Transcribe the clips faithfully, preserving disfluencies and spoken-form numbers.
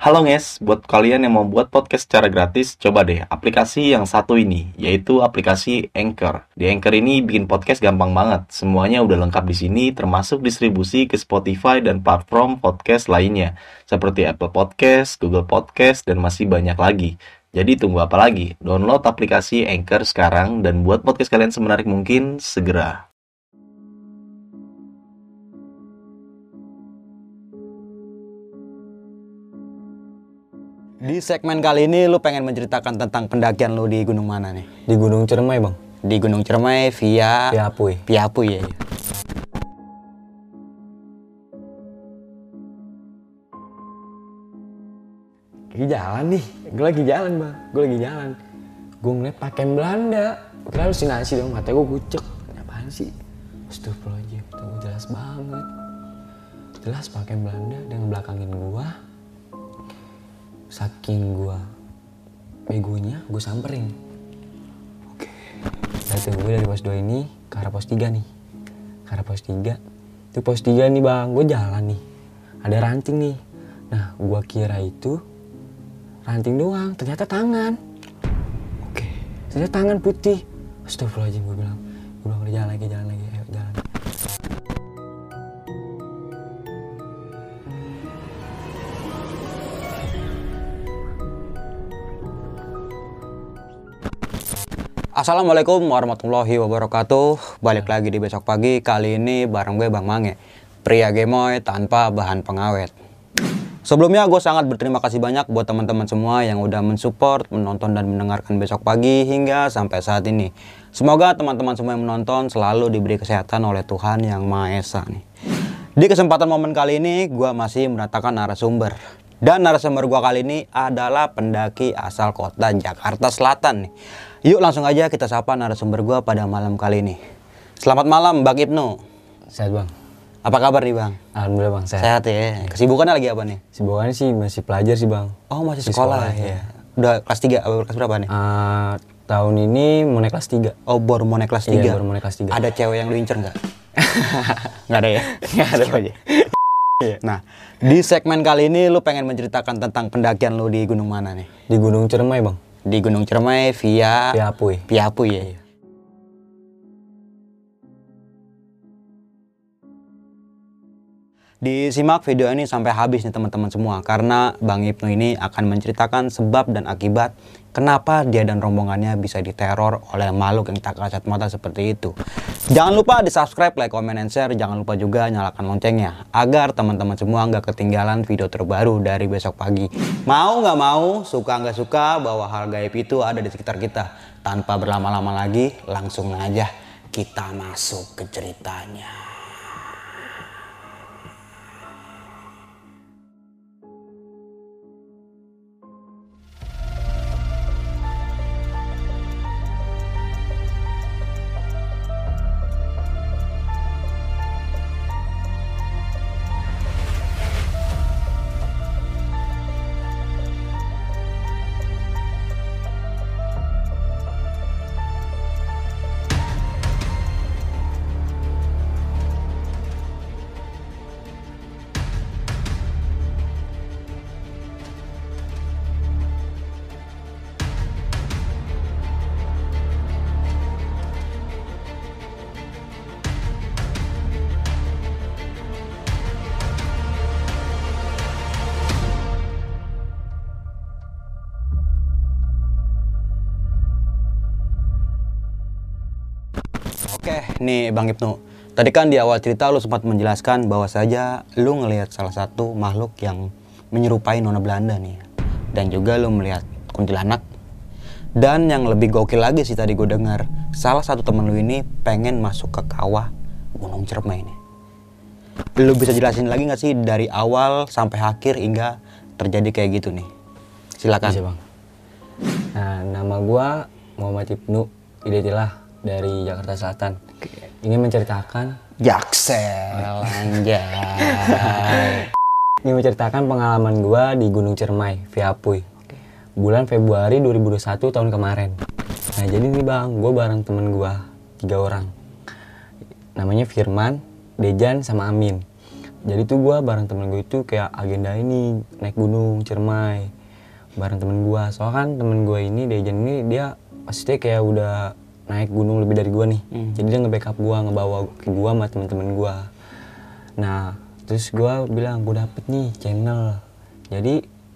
Halo guys, buat kalian yang mau buat podcast secara gratis, coba deh aplikasi yang satu ini, yaitu aplikasi Anchor. Di Anchor ini bikin podcast gampang banget, semuanya udah lengkap di sini, termasuk distribusi ke Spotify dan platform podcast lainnya, seperti Apple Podcast, Google Podcast, dan masih banyak lagi. Jadi tunggu apa lagi? Download aplikasi Anchor sekarang dan buat podcast kalian semenarik mungkin segera. Di segmen kali ini lu pengen menceritakan tentang pendakian lu di gunung mana nih? Di Gunung Ciremai, Bang. Di Gunung Ciremai via via Apuy. Via Apuy ya. Gue jalan nih. Gue lagi jalan, Bang. Gue lagi jalan. Gue ngeliat pakaian Belanda. Gue kira halusinasi dong, mata gue bucek. Apaan sih? Astagfirullahaladzim. Tuh jelas banget. Jelas pakaian Belanda dan belakangin gua. Saking gue begonya, gue samperin. Oke. Dari gue dari pos dua ini ke arah pos tiga nih. Ke arah pos tiga. Itu pos tiga nih bang, gue jalan nih. Ada ranting nih. Nah, gue kira itu ranting doang. Ternyata tangan. Oke. Ternyata tangan putih. Astagfirullahaladzim, gue bilang. Gue bilang, udah jalan lagi, jalan lagi. Ayo, jalan. Assalamualaikum warahmatullahi wabarakatuh. Balik lagi di Besok Pagi. Kali ini bareng gue Bang Mange, pria gemoy tanpa bahan pengawet. Sebelumnya gue sangat berterima kasih banyak buat teman-teman semua yang udah mensupport, menonton dan mendengarkan Besok Pagi hingga sampai saat ini. Semoga teman-teman semua yang menonton selalu diberi kesehatan oleh Tuhan Yang Maha Esa nih. Di kesempatan momen kali ini gue masih mendatangkan narasumber. Dan narasumber gue kali ini adalah pendaki asal kota Jakarta Selatan nih. Yuk langsung aja kita sapa narasumber gua pada malam kali ini. Selamat malam Bang Ibnu. Sehat Bang. Apa kabar nih Bang? Alhamdulillah Bang, sehat. Sehat ya. Kesibukannya lagi apa nih? Kesibukannya sih masih pelajar sih Bang. Oh masih di sekolah, sekolah ya. Ya. Udah kelas tiga, kelas berapa nih? Uh, tahun ini mau naik kelas tiga. Oh baru mau naik kelas tiga? Iya baru mau naik kelas tiga. Ada cewek yang lu incer nggak? Nggak ada ya? Nggak ada aja. Nah, di segmen kali ini lu pengen menceritakan tentang pendakian lu di gunung mana nih? Di Gunung Ciremai Bang. Di Gunung Ciremai via via Apuy. Via Apuy ya. Disimak video ini sampai habis nih teman-teman semua karena Bang Ibnu ini akan menceritakan sebab dan akibat kenapa dia dan rombongannya bisa diteror oleh makhluk yang tak kasat mata seperti itu. Jangan lupa di-subscribe, like, comment, and share. Jangan lupa juga nyalakan loncengnya agar teman-teman semua nggak ketinggalan video terbaru dari Besok Pagi. Mau nggak mau, suka nggak suka bahwa hal gaib itu ada di sekitar kita. Tanpa berlama-lama lagi, langsung aja kita masuk ke ceritanya. Oke, nih Bang Ibnu, tadi kan di awal cerita lu sempat menjelaskan bahwa saja lu ngelihat salah satu makhluk yang menyerupai nona Belanda nih. Dan juga lu melihat kuntilanak. Dan yang lebih gokil lagi sih tadi gue dengar, salah satu temen lu ini pengen masuk ke kawah Gunung Ciremai ini. Lu bisa jelasin lagi gak sih dari awal sampai akhir hingga terjadi kayak gitu nih? Silakan. Bisa, Bang. Nah, nama gue Muhammad Ibnu, idetilah. Dari Jakarta Selatan. Ini menceritakan Jaksel anjay. Ini menceritakan pengalaman gua di Gunung Ciremai via Apuy. Bulan Februari dua ribu dua puluh satu tahun kemarin. Nah, jadi nih Bang, gua bareng temen gua tiga orang. Namanya Firman, Dejan sama Amin. Jadi tuh gue bareng temen gue itu kayak agenda ini naik gunung Ciremai bareng temen gue. Soalnya kan temen gue ini Dejan ini dia pasti kayak udah naik gunung lebih dari gue nih. Hmm. Jadi dia nge-backup gue, ngebawa ke gue sama temen-temen gue. Nah terus gue bilang gue dapet nih channel. Jadi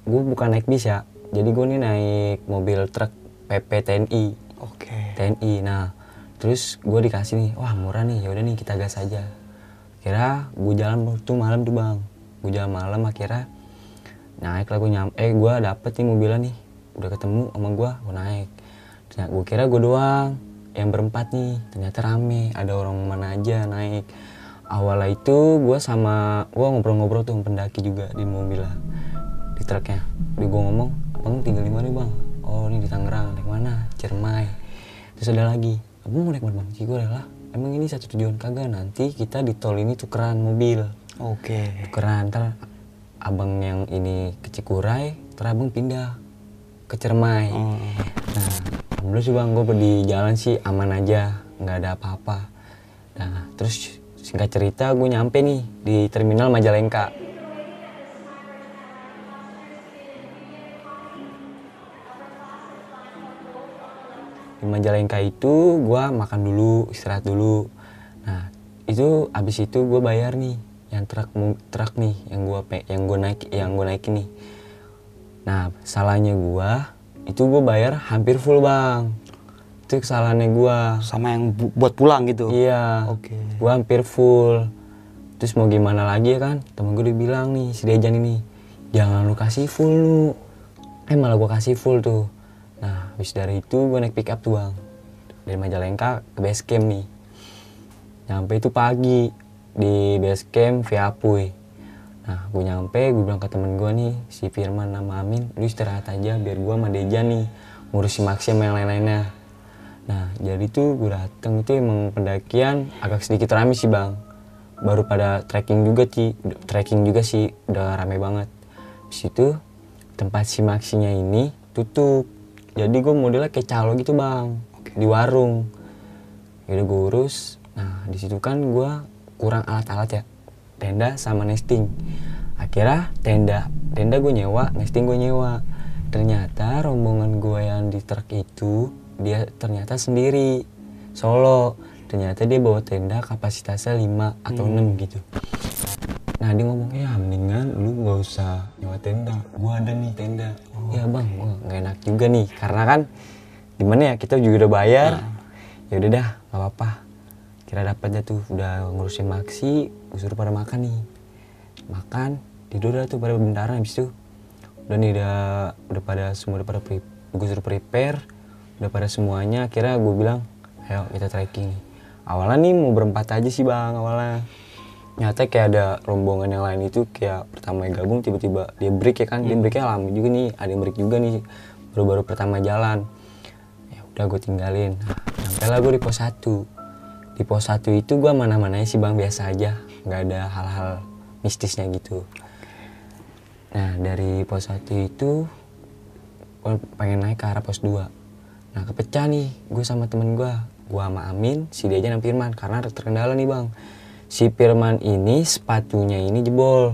gue bukan naik bis ya. Jadi gue nih naik mobil truk P P T N I. Oke. Okay. T N I. Nah terus gue dikasih nih, wah murah nih, yaudah nih kita gas aja. Akhirnya gue jalan tuh malam tuh bang, gue jalan malam akhirnya naik lah gue nyampe, eh gue dapet nih mobilnya nih, udah ketemu sama gue, gue naik. Ternyata gue kira gue doang yang berempat nih, ternyata rame, ada orang mana aja naik. Awalnya itu gue sama, gue ngobrol-ngobrol tuh pendaki juga di mobilnya, di truknya. Jadi gue ngomong, abang tinggal di mana bang? Oh ini di Tangerang, naik mana? Ciremai. Terus ada lagi, abang mau naik mana bang? Cikuray lah. Emang ini satu tujuan kagak, nanti kita di tol ini tukeran mobil. Oke. Okay. Tukeran, ntar abang yang ini ke Cikuray, ntar abang pindah ke Ciremai. Oh. Nah, alhamdulillah sih bang, gue di jalan sih aman aja, nggak ada apa-apa. Nah, terus singkat cerita gue nyampe nih di terminal Majalengka. Di Majalengka itu gue makan dulu, istirahat dulu. Nah itu abis itu gue bayar nih yang truk truk nih yang gue yang gue naik yang gue naik ini. Nah salahnya gue itu gue bayar hampir full bang. Itu kesalahannya gue. Sama yang bu- buat pulang gitu. Iya. Oke. Okay. Gue hampir full. Terus mau gimana lagi ya kan? Temen gue udah bilang nih si Dejan ini jangan lu kasih full lu. Eh malah gue kasih full tuh. Nah, habis dari itu gue naik pick up tuh bang. Dari Majalengka ke Basecamp nih. Nyampe itu pagi di Basecamp via Apuy. Nah, gue nyampe, gue bilang ke temen gue nih, si Firman sama Amin, lu istirahat aja biar gue sama Dejan nih ngurusin Maxi sama yang lain-lainnya. Nah, jadi tuh gue dateng itu emang pendakian agak sedikit rame sih bang. Baru pada trekking juga sih, trekking juga sih udah rame banget. Habis itu tempat si Maxinya ini tutup. Jadi gue modelnya kayak calo gitu bang, okay. Di warung. Jadi gue urus, nah di situ kan gue kurang alat-alat ya, tenda sama nesting. Akhirnya tenda, tenda gue nyewa, nesting gue nyewa. Ternyata rombongan gue yang di truk itu, dia ternyata sendiri, solo. Ternyata dia bawa tenda kapasitasnya lima atau hmm. enam gitu. Nah dia ngomong, ya mendingan lu gak usah nyewa tenda, gua ada nih tenda. Oh, ya bang, okay. Wah, gak enak juga nih, karena kan gimana ya, kita juga udah bayar. Nah. Yaudah dah, gak apa-apa. Kira dapatnya tuh, udah ngurusin Maxi, gua suruh pada makan nih. Makan, tidur dah tuh pada bentaran habis itu. Udah nih, udah, udah pada semua, udah pada pre- gua suruh prepare. Udah pada semuanya, akhirnya gua bilang, ayo kita trekking. Awalnya nih mau berempat aja sih bang, awalnya. Nyata kayak ada rombongan yang lain itu kayak pertama gabung tiba-tiba dia break ya kan, hmm. dia breaknya lama juga nih, ada yang break juga nih baru-baru pertama jalan. Ya udah gue tinggalin. Sampai lah gue di pos satu. Di pos satu itu gue mana-mananya sih bang biasa aja, nggak ada hal-hal mistisnya gitu. Nah dari pos satu itu gue pengen naik ke arah pos dua. Nah kepecah nih gue sama temen gue, gue sama Amin, si Dejan dan Firman karena terkendala nih bang. Si Firman ini sepatunya ini jebol.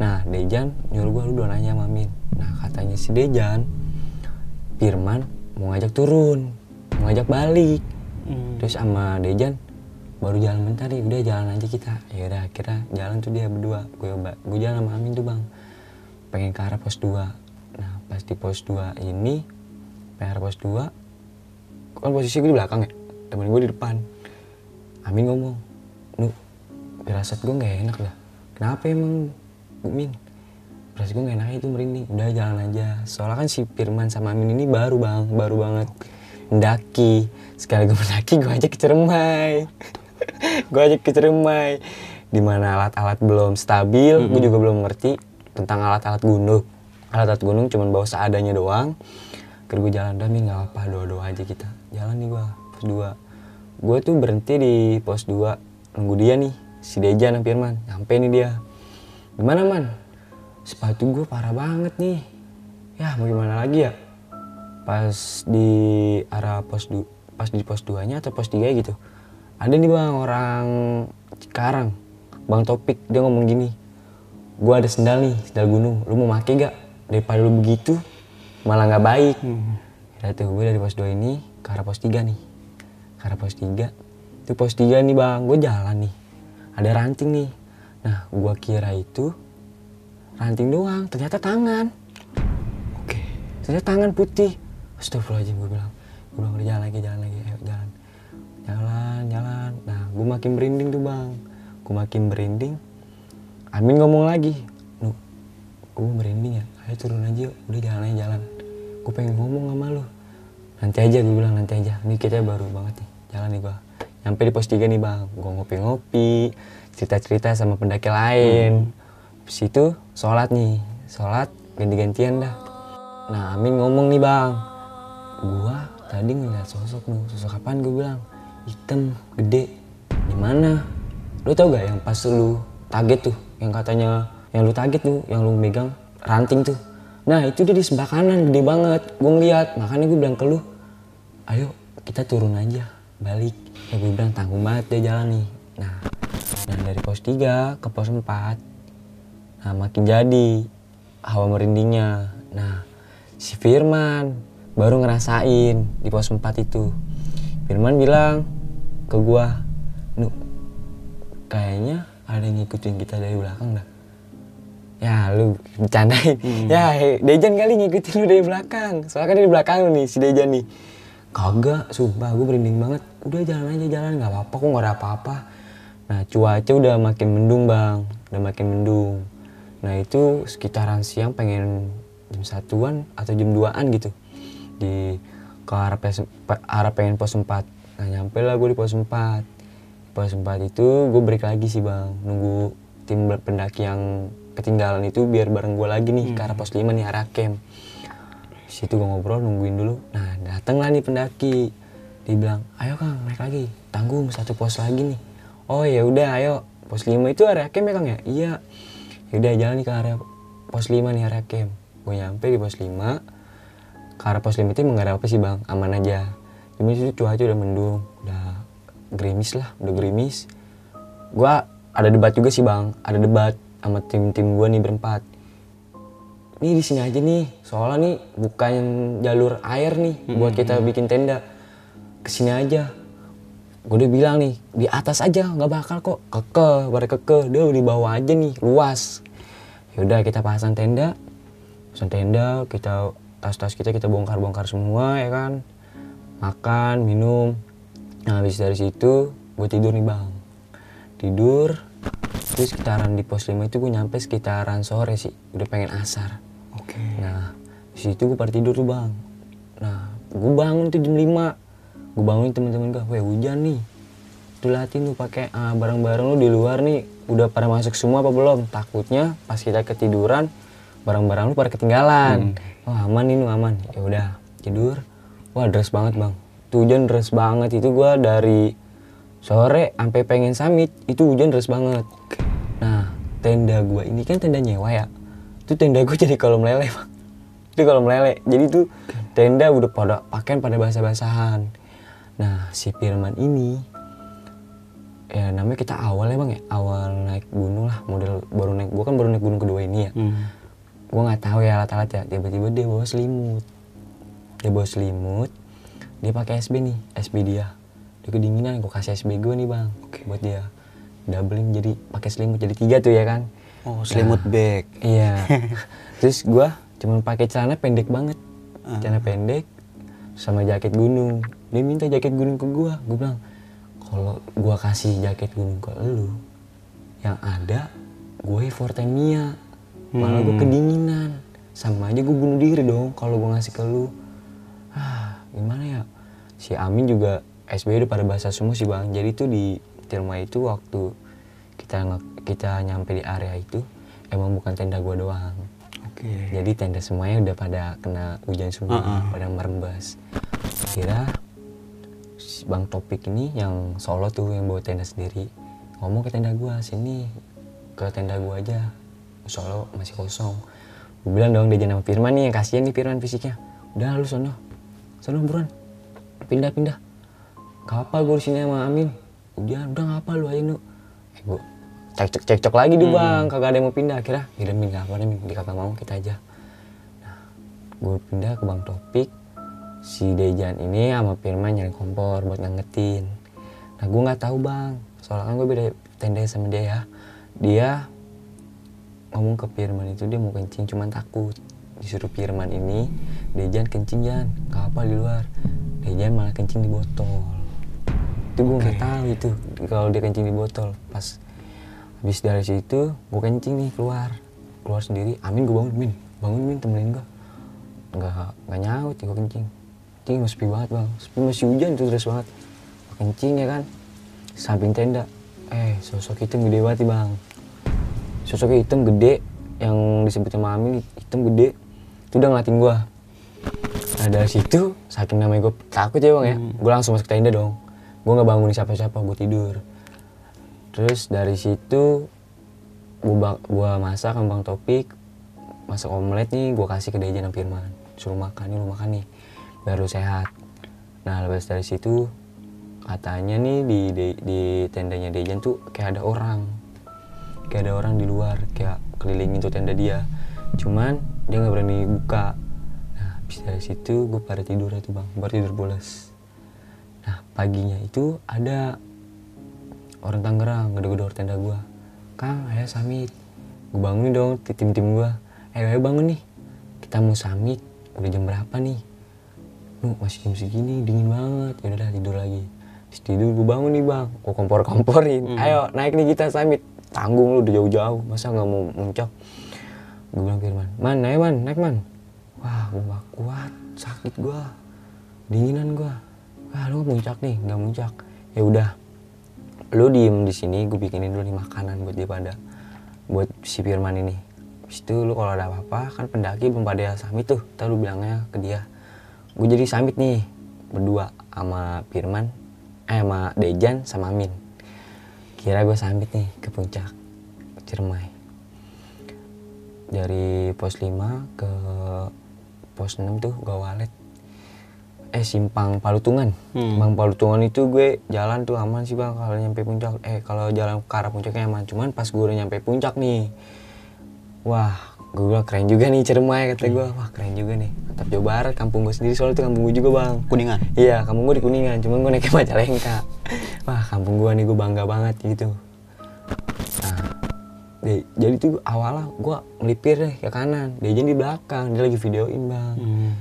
Nah Dejan nyuruh gue lu doang nanya sama Amin. Nah katanya si Dejan, Firman mau ngajak turun, mau ngajak balik. Hmm. Terus sama Dejan baru jalan bentar nih, udah jalan aja kita. Ya udah akhirnya jalan tuh dia berdua. Gue gue jalan sama Amin tuh bang. Pengen ke arah pos dua. Nah pas di pos dua ini, pengen ke arah pos dua. Kan posisi gue di belakang ya, temen gue di depan. Amin ngomong, lu, perasaan gue gak enak dah. Kenapa emang, Bu Min? Perasaan gue gak enak itu merinding. Udah jalan aja. Soalnya kan si Firman sama Amin ini baru bang, baru banget. Mendaki. Sekali gue mendaki, gue ajak ke Ciremai. gue ajak ke Ciremai. Dimana alat-alat belum stabil, mm-hmm. gue juga belum ngerti tentang alat-alat gunung. Alat-alat gunung cuma bawa seadanya doang. Akhirnya gue jalan, udah Min gak apa-apa, doa-doa aja kita. Jalan nih gue, pos dua. Gue tuh berhenti di pos dua. Nunggu dia nih, si Dejan dan Firman. Nyampe nih dia. Gimana man? Sepatu gue parah banget nih. Ya mau gimana lagi ya? Pas di arah pos du- pas di pos dua nya atau pos tiga gitu. Ada nih bang orang Cikarang. Bang Topik, dia ngomong gini, gue ada sendal nih, sendal gunung, lu mau pake gak? Daripada lu begitu, malah gak baik. Kira tuh gue dari pos dua ini ke arah pos tiga nih. Ke arah pos tiga, itu pos tiga nih bang, gue jalan nih. Ada ranting nih. Nah, gue kira itu ranting doang, ternyata tangan. Oke, ternyata tangan putih. Astagfirullahaladzim, gue bilang. Gue bilang, udah jalan lagi, jalan lagi, ayo jalan. Jalan, jalan. Nah, gue makin merinding tuh bang. Gue makin merinding. Amin ngomong lagi. Nuh, gue merinding ya, ayo turun aja, udah jalan aja, jalan. Gue pengen ngomong sama lu. Nanti aja, gue bilang nanti aja. Ini kita baru banget nih, jalan nih gue. Nyampe di pos tiga nih bang, gue ngopi-ngopi, cerita-cerita sama pendaki lain. Hmm. Habis itu, sholat nih. Sholat, ganti-gantian dah. Nah, Amin ngomong nih bang. Gue tadi ngeliat sosok Nuh. Sosok apaan gue bilang? Hitam, gede. Di mana? Lu tau gak yang pas lu target tuh, yang katanya yang lu target tuh, yang lu megang ranting tuh. Nah, itu dia di sebelah kanan, gede banget. Gue ngeliat, makanya gue bilang ke lu, ayo kita turun aja, balik. Ya gue bilang tanggung banget dia jalan nih. Nah, nah dari pos tiga ke pos empat, nah makin jadi hawa merindingnya. Nah, si Firman baru ngerasain di pos empat itu. Firman bilang ke gua, Nuh, kayaknya ada yang ngikutin kita dari belakang dah. Ya lu bercandain, hmm. ya Dejan kali ngikutin lu dari belakang. Soalnya kan dari belakang lu nih si Dejan nih. Kagak, sumpah gua merinding banget. Udah jalan aja jalan, nggak apa-apa kok, nggak ada apa-apa. Nah cuaca udah makin mendung bang, udah makin mendung. Nah itu sekitaran siang pengen jam satuan atau jam duaan gitu di ke arah, pes, arah pengen pos empat. Nah nyampe lah gue di pos empat. Pos empat itu gue break lagi sih bang. Nunggu tim pendaki yang ketinggalan itu biar bareng gue lagi nih hmm. ke arah pos lima nih arah camp. Situ gue ngobrol nungguin dulu. Nah dateng lah nih pendaki. Dibilang ayo Kang naik lagi. Tanggung satu pos lagi nih. Oh ya udah ayo. Pos lima itu area camp ya Kang ya? Iya. Yaudah jalan nih ke area pos lima nih area camp. Gue nyampe di pos lima. Ke arah pos lima itu emang gak ada apa sih bang, aman aja. Cuma itu cuaca udah mendung, udah gerimis lah, udah gerimis. Gue ada debat juga sih bang, ada debat sama tim-tim gue nih berempat. Nih di sini aja nih, soalnya nih bukan jalur air nih hmm. buat kita bikin tenda. Kesini aja. Gue udah bilang nih, di atas aja gak bakal kok. Keke, bareng keke, udah di bawah aja nih, luas. Yaudah kita pasang tenda, pasang tenda kita... tas-tas kita kita bongkar-bongkar semua ya kan, makan minum. Nah habis dari situ gue tidur nih bang, tidur. Terus sekitaran di pos lima itu gue nyampe sekitaran sore sih, udah pengen asar. Oke. Okay. Nah di situ gue pada tidur tuh bang. Nah gue bangun tuh jam lima, gue bangunin teman-teman gue, weh hujan nih, tuh liatin tuh pakai ah, barang-barang lu di luar nih, udah pada masuk semua apa belum? Takutnya pas kita ketiduran barang-barang lu pada ketinggalan. Hmm. Wah oh, aman nih Nuh, aman. Ya udah tidur. Wah deres banget bang. Itu hujan deres banget. Itu gue dari sore sampai pengen summit itu hujan deres banget. Nah tenda gue ini kan tenda nyewa ya. Itu tenda gue jadi kolom lele bang. Itu kolom lele. Jadi tuh tenda udah pada pakaian pada basah-basahan. Nah si Firman ini ya namanya kita awal ya bang ya, awal naik gunung lah, model baru naik. Gue kan baru naik gunung kedua ini ya. Hmm. Gue nggak tahu ya alat-alat ya, tiba-tiba dia bawa selimut, dia bawa selimut, dia pakai S B nih, S B dia, dia kedinginan, gue kasih S B gue nih bang, okay. buat dia, doubling jadi pakai selimut jadi tiga tuh ya kan? Oh selimut nah, bag. Iya. Terus gue cuma pakai celana pendek banget, uh. celana pendek, sama jaket gunung. Dia minta jaket gunung ke gue, gue bilang kalau gue kasih jaket gunung ke lu, yang ada gue hipotermia. Malah gue kedinginan, sama aja gue bunuh diri dong kalau gue ngasih ke lu. Ah, gimana ya? Si Amin juga S B udah pada basah semua sih bang. Jadi tuh di Ciremai itu waktu kita kita nyampe di area itu emang bukan tenda gue doang. Oke. Okay. Jadi tenda semuanya udah pada kena hujan semua, uh-uh. pada merembes. Kira si Bang Topik ini yang solo tuh yang bawa tenda sendiri ngomong ke tenda gue, sini ke tenda gue aja. Soalnya masih kosong. Gue bilang dong Dejan sama Firman nih, yang kasihan nih Firman fisiknya. Udah lu sono, sono buruan, pindah-pindah. Gak apa gue di sini sama Amin. Udah, udah gak apa lu aja Nuh. Eh gue, cekcok-cekcok lagi di bank, hmm. kagak ada yang mau pindah. Akhirnya ya Min, gak apa-apa Min, kagak mau, kita aja. Nah, gue pindah ke Bank Topik. Si Dejan ini sama Firman nyari kompor buat ngangetin. Nah, gue gak tahu Bang, soalnya kan gue beda tenda sama dia ya. Dia ngomong ke Firman itu dia mau kencing, cuman takut. Disuruh Firman ini, Dejan kencing Jan, gak apa di luar. Dejan malah kencing di botol. Itu gue okay. gak tahu itu kalau dia kencing di botol. Pas habis dari situ gue kencing nih keluar keluar sendiri. Amin gue bangun Min, bangun Min temenin gue. Nggak nggak nyaut ya gue kencing. Kencing masih sepi banget Bang, sepi masih hujan itu deras banget. Gue kencing ya kan samping tenda. Eh sosok hitam gede banget Bang. Sosok hitam gede yang disebut sama Amin hitam gede. Itu udah ngeliatin gue. Nah dari situ saking namanya gue takut ya Bang ya. Hmm. Gue langsung masuk tenda dong. Gue nggak bangunin siapa-siapa, gue tidur. Terus dari situ gue, bak- gue masak sama Bang Topik, masak omelet nih, gue kasih ke Dejan sama Firman, suruh makan nih, lu makan nih, baru sehat. Nah lepas dari situ katanya nih di di, di tendanya Dejan tuh kayak ada orang, kayak ada orang di luar, kayak kelilingin tuh tenda dia. Cuman dia nggak berani buka. Nah habis dari situ gue pada tidur ya tuh Bang, baru tidur bolos. Nah paginya itu ada orang Tangerang gedor-gedor tenda gue. Kang, ayo samit. Gue bangunin dong tim-tim gue. Ayo, ayo bangun nih. Kita mau samit. Udah jam berapa nih? Nuh masih jam segini, dingin banget. Yaudah tidur lagi. Terus tidur gue bangun nih Bang. Gue kompor-komporin. Hmm. Ayo naik nih kita samit. Tanggung lu udah jauh-jauh. Masa gak mau muncak? Gue bilang ke Firman. Man, ayo man, naik man. Wah gue gak kuat. Sakit gue. Dinginan gue. Wah lu muncak nih, nggak muncak. Ya udah, lu diem di sini, gue bikinin dulu nih makanan buat dia pada, buat si Firman ini. Habis itu lu kalau ada apa-apa kan pendaki belum pada samit tuh, ntar lu bilangnya ke dia. Gue jadi samit nih berdua sama Firman, eh sama Dejan sama Amin. Kira gue samit nih ke puncak Ciremai. Dari pos lima ke pos enam tuh gue walet. Eh simpang Palutungan, hmm. Bang Palutungan itu gue jalan tuh aman sih Bang kalau nyampe puncak. Eh kalau jalan ke arah puncaknya aman, cuman pas gue udah nyampe puncak nih, wah gue bilang keren juga nih Ciremai kata hmm. gue, wah keren juga nih. Tetap Jawa Barat, kampung gue sendiri soalnya itu kampung gue juga Bang. Kuningan. Iya kampung gue di Kuningan, cuman gue naiknya Majalengka. Wah kampung gue nih gue bangga banget gitu. Nah, de, jadi tuh awalnya gue melipir deh ke kanan, Dejan di belakang, dia lagi videoin Bang, hmm.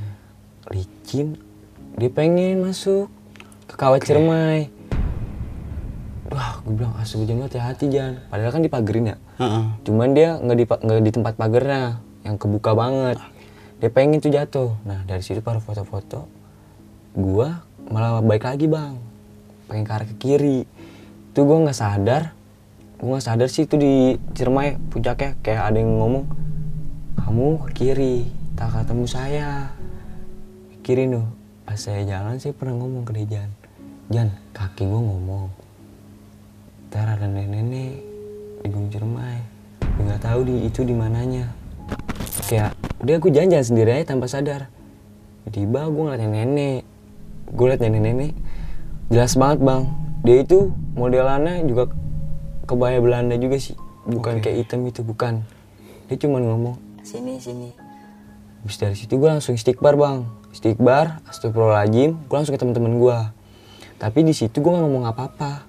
licin. Dia pengen masuk ke kawah okay. Ciremai. Wah, gue bilang asuh gue jangan hati-hati Jan. Padahal kan dipagerin ya. Uh-uh. Cuman dia nggak di nggak di tempat pagernya, yang kebuka banget. Dia pengen tuh jatuh. Nah dari situ baru foto-foto. Gua malah balik lagi Bang. Pengen ke arah ke kiri. Tuh gue nggak sadar. Gue nggak sadar sih itu di Ciremai puncaknya kayak ada yang ngomong, kamu ke kiri, tak ketemu saya. Kiri nu. Pas saya jalan sih pernah ngomong ke Dejan, Jan kaki gue ngomong, ntar ada nenek-nenek di Gunung Ciremai, gue nggak tahu di itu di mananya. Kayak udah gue jalan-jalan sendiri aja tanpa sadar. Tiba gue ngeliat nenek, gue liat nenek-nenek, jelas banget Bang. Dia itu modelannya juga kebaya Belanda juga sih, bukan okay. kayak hitam itu bukan. Dia cuma ngomong sini sini. Habis dari situ gue langsung istighfar Bang. Istighfar, astagfirullahaladzim, gue langsung ke temen-temen gue. Tapi di situ gue gak ngomong apa-apa.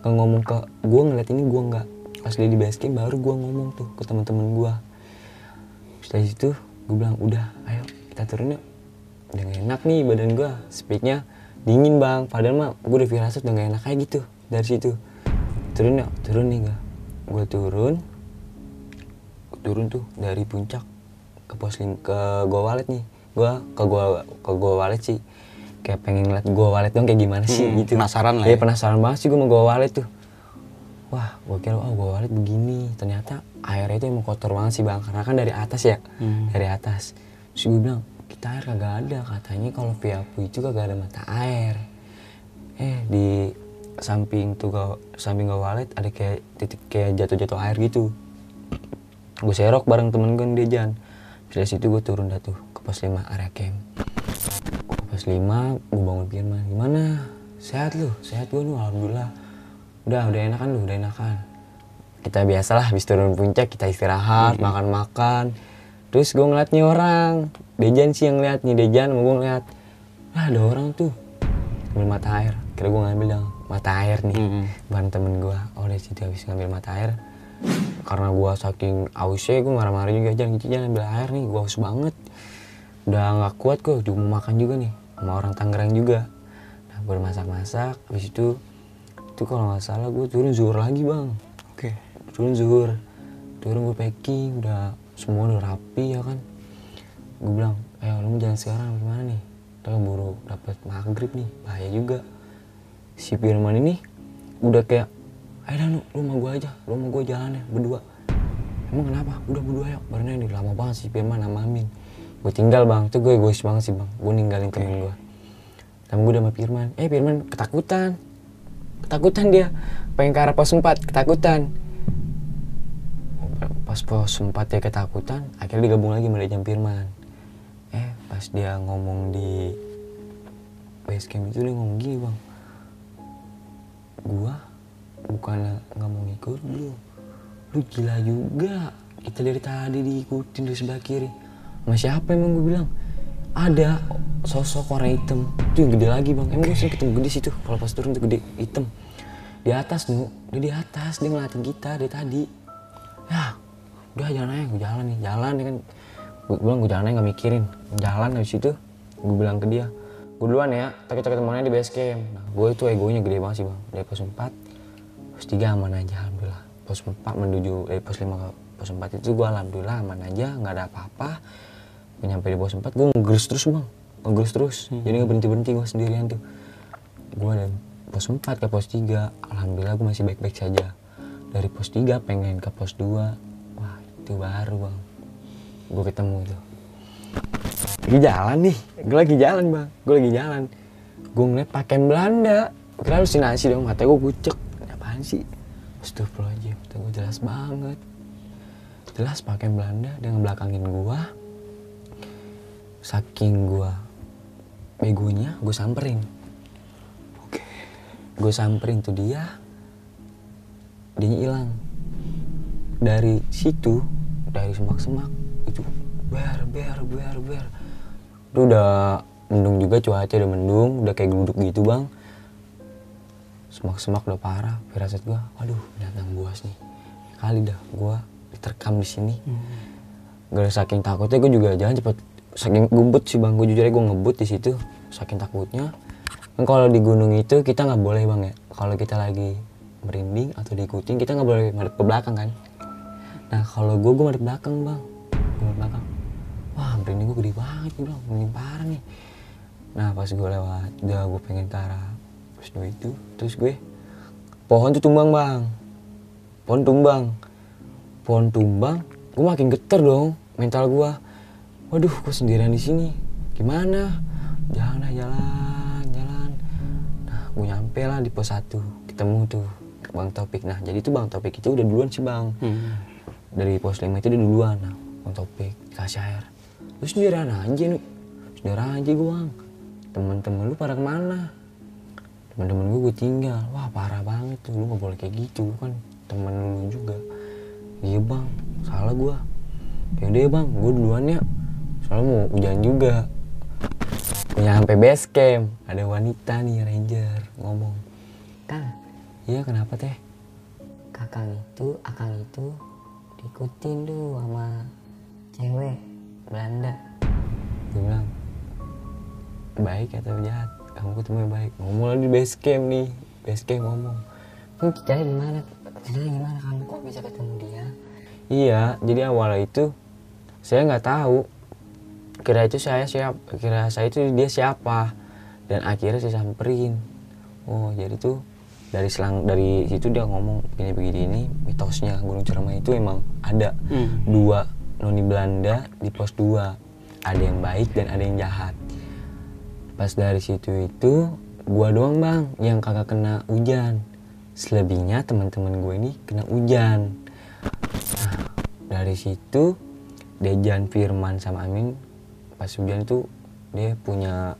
Gak ngomong ke, gue ngeliat ini gue gak. Pas dia di Basecamp baru gue ngomong tuh ke temen-temen gue. Setelah situ gue bilang, udah ayo kita turun yuk. Udah gak enak nih badan gue, speaknya dingin Bang. Padahal mah gue udah firasat udah gak enak kayak gitu dari situ. Turun yuk, turun nih gak. Gue turun, turun tuh dari puncak ke posling, ke gua walet nih. Gua ke gua ke gua walet sih kayak pengen liat gua walet dong kayak gimana sih hmm, gitu penasaran lah ya. Ya penasaran banget sih gua mau gua walet tuh. Wah gua kira oh gua walet begini, ternyata airnya itu emang kotor banget sih Bang karena kan dari atas ya hmm. dari atas. Terus gua bilang kita air kagak ada, katanya kalau via Apuy itu kagak ada mata air. Eh di samping tuh gua samping gua walet ada kayak titik kayak jatuh-jatuh air gitu. Gua serok bareng temen gua Dejan. Dari situ gua turun dah tuh pos lima area camp. Pos lima gue bangun Firman, gimana sehat lu? Sehat gue lu alhamdulillah. Udah udah enakan lu udah enakan. kita biasalah habis turun puncak kita istirahat, mm-hmm. makan-makan. Terus gue ngeliatnya orang, Dejan sih yang ngeliat nih, Dejan sama gue ngeliat, lah ada orang tuh ngambil mata air. Kira gue ngambil dong mata air nih, mm-hmm. bareng temen gue. Oh dari situ habis ngambil mata air, karena gue saking hausnya gue marah-marah juga, Jan, Jan ambil air nih, gue haus banget. Udah gak kuat gue, udah mau makan juga nih, sama orang Tangerang juga. Nah gue masak-masak, habis itu, itu kalau gak salah gue turun zuhur lagi bang. Oke. Okay. Turun zuhur, turun gue packing, udah semua udah rapi ya kan. Gue bilang, ayo lu mau jalan sekarang gimana nih, kita buru dapet maghrib nih, bahaya juga. Si Firman ini udah kayak, ayo Danu lu sama gue aja, lu sama gue jalan ya berdua. Emang kenapa? Udah berdua ya barennya ini. Lama banget si Firman sama Amin. Gue tinggal bang, tuh gue egois banget sih bang, gue ninggalin okay. temen gue. Temen gue udah sama Firman, eh Firman ketakutan. Ketakutan dia, pengen ke arah pos empat, ketakutan. Pas pos empat dia ketakutan, akhirnya digabung lagi sama Dejan Firman. Eh, pas dia ngomong di Basecamp itu dia ngomong gini bang, gua bukan gak mau ngikut lu, lu gila juga. Kita dari tadi diikutin dari sebelah kiri. Sama siapa emang gue bilang? Ada sosok warna hitam, itu yang gede lagi bang. Emang gue sering ketemu gede situ, kalau pas turun tuh gede hitam. Di atas nu, dia di atas, dia ngeliatin kita dari tadi. Ya, udah jalan aja, gue jalan nih, jalan nih kan. Gue bilang gue jalan aja gak mikirin, jalan habis itu gue bilang ke dia, gue duluan ya, takut takut temannya di Basecamp. Nah, gue itu egonya gede banget sih bang, dari pos empat, pos tiga aman aja alhamdulillah. Pos empat menuju, dari pos lima ke pos empat itu gue alhamdulillah aman aja, gak ada apa-apa. Nyampe di bawah sempat, gue ngegerus terus bang, ngegerus terus, hmm. jadi nggak berhenti berhenti gue sendirian tuh. Gue dari pos empat ke pos tiga, alhamdulillah gue masih baik baik saja. Dari pos tiga pengen ke pos dua, wah itu baru bang, gue ketemu tuh. Lagi jalan nih, gue lagi jalan bang, gue lagi jalan, gue ngeliat pakaian Belanda, kira halusinasi dong, mata gue bucek, apaan sih? Astagfirullahaladzim, mata gue jelas banget, jelas pakaian Belanda, dia ngebelakangin gue. Saking gue begonya, gue samperin. Oke. Okay. Gue samperin tuh dia, dia hilang. Dari situ, dari semak-semak itu ber ber ber ber. Itu udah mendung juga, cuaca udah mendung, udah kayak geluduk gitu bang. Semak-semak udah parah. Firasat gue, aduh binatang buas nih. Kali dah gue diterkam di sini. Mm-hmm. Gara saking takutnya gue juga jalan cepet. Saking gumput sih bang, gue jujur aja gue ngebut di situ, saking takutnya. Kan kalau di gunung itu kita nggak boleh bang ya, kalau kita lagi merinding atau diikutin kita nggak boleh madep ke belakang kan. Nah kalau gue gue madep belakang bang, gue madep belakang. Wah merinding gue gede banget, gue bilang merinding parah nih. Nah pas gue lewat, udah gue pengen ke arah terus gue itu, terus gue pohon tuh tumbang bang, pohon tumbang, pohon tumbang. Gue makin geter dong, mental gue. Waduh, gue sendirian di sini. Gimana? Jalan lah, jalan, jalan. Nah, gue nyampe lah di pos satu. Ketemu tuh Bang Topik. Nah, jadi tuh Bang Topik itu udah duluan sih bang. Hmm. Dari pos lima itu udah duluan. Nah, Bang Topik kasih air. Lu sendirian aja lu. Sendirian aja gue bang. Temen-temen lu pada kemana? Temen-temen gue gue tinggal. Wah, parah banget tuh. Lu gak boleh kayak gitu kan. Temen lu juga. Iya bang, salah gue. Yaudah ya bang, gue duluan ya. Soalnya mau hujan juga. Gue nyampe base camp, ada wanita nih ranger ngomong, Kang. Iya kenapa teh? Kakang itu, akang itu diikutin tuh sama cewek Belanda. Gue bilang, baik atau jahat? Kamu ketemu baik. Ngomong lagi di base camp nih, base camp ngomong. Kamu caranya gimana? Caranya gimana kamu kok bisa ketemu dia? Iya, jadi awalnya itu saya nggak tahu. Kira itu saya siap, kira saya itu dia siapa, dan akhirnya saya samperin. Oh jadi tuh dari selang dari situ dia ngomong begini-begini. Mitosnya Gunung Ciremai itu emang ada hmm. dua noni Belanda di pos dua, ada yang baik dan ada yang jahat. Pas dari situ itu gua doang bang yang kagak kena hujan, selebihnya teman-teman gue ini kena hujan. Nah, dari situ Dejan, Firman sama Amin pas hujan tuh dia punya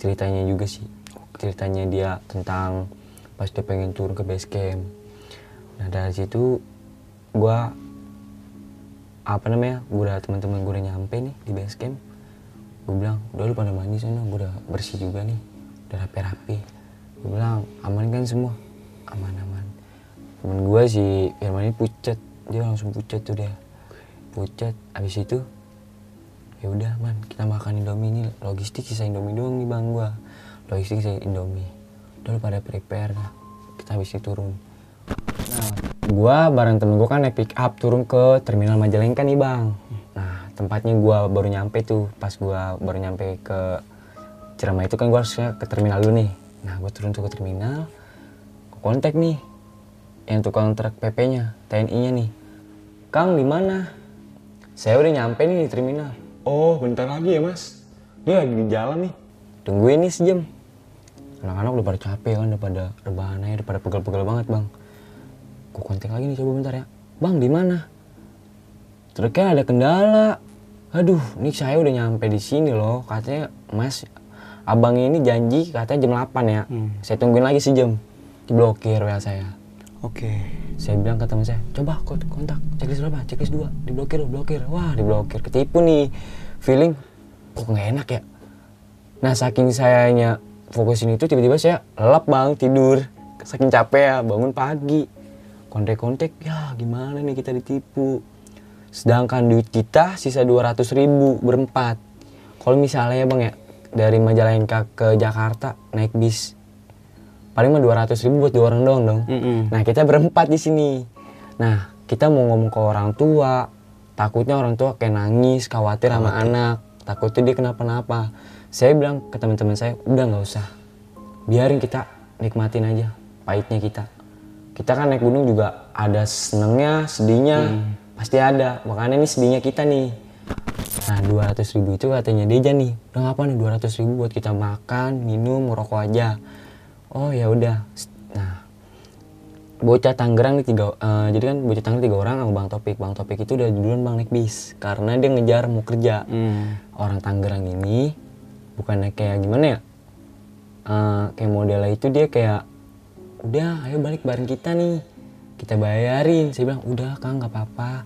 ceritanya juga sih, ceritanya dia tentang pas dia pengen turun ke base camp. Nah dari situ gue apa namanya, gue udah teman-teman gue udah nyampe nih di Basecamp. Gue bilang, udah lu pada mandi sana, gue udah bersih juga nih, udah rapi-rapi. Gue bilang, aman kan semua? Aman-aman. Temen gue si Firman ini pucet, dia langsung pucet tuh dia. Pucet, abis itu ya udah man, kita makan Indomie ini, logistik sisa Indomie doang nih bang gue. Logistik sisa Indomie. Udah lu pada prepare lah, kita abis itu turun. Nah, gue bareng temen gue kan naik pick up turun ke terminal Majalengka nih bang. Nah, tempatnya gue baru nyampe tuh, pas gue baru nyampe ke Ciremai itu kan gue harusnya ke terminal dulu nih. Nah, gue turun tuh ke terminal, ke kontak nih, yang tukang truk P P-nya, T N I-nya nih. Kang, di mana? Saya udah nyampe nih di terminal. Oh, bentar lagi ya mas? Dia lagi di jalan nih. Tungguin nih sejam. Anak-anak udah pada capek kan, udah pada rebahan aja, udah pada pegel-pegel banget bang. Gue kontak lagi nih, coba bentar ya. Bang, di mana? Truknya ada kendala. Aduh, nih saya udah nyampe di sini loh. Katanya mas, abang ini janji katanya jam delapan ya. Hmm. Saya tungguin lagi sejam. Diblokir W A saya. Oke. Okay. Saya bilang ke teman saya, coba kontak. Checklist berapa? Checklist dua. Diblokir, blokir. Wah, diblokir. Ketipu nih. Feeling kok nggak enak ya. Nah, saking sayanya fokusin itu, tiba-tiba saya lelap bang, tidur. Saking capek ya, bangun pagi. Kontek-kontek, ya gimana nih kita ditipu. Sedangkan duit kita sisa dua ratus ribu berempat. Kalau misalnya bang ya, dari Majalengka ke Jakarta naik bis paling mah dua ratus ribu buat dua orang doang dong. Mm-hmm. Nah kita berempat di sini. Nah kita mau ngomong ke orang tua, takutnya orang tua kayak nangis, khawatir sama Amat. Anak, takutnya dia kenapa-napa. Saya bilang ke teman-teman saya, udah nggak usah, biarin kita nikmatin aja pahitnya kita. Kita kan naik gunung juga ada senengnya, sedihnya mm. pasti ada. Makanya ini sedihnya kita nih. Nah dua ratus ribu itu katanya Dejan nih, udah ngapain nih dua ratus ribu buat kita makan, minum, merokok aja. Oh ya udah. Nah bocah Tangerang nih tiga, uh, jadi kan bocah Tangerang tiga orang sama Bang Topik. Bang Topik itu udah duluan bang naik bis karena dia ngejar mau kerja. hmm. Orang Tangerang ini bukannya kayak gimana ya, uh, kayak modelnya itu dia kayak, udah ayo balik bareng kita nih, kita bayarin. Saya bilang, udah Kang gak apa-apa,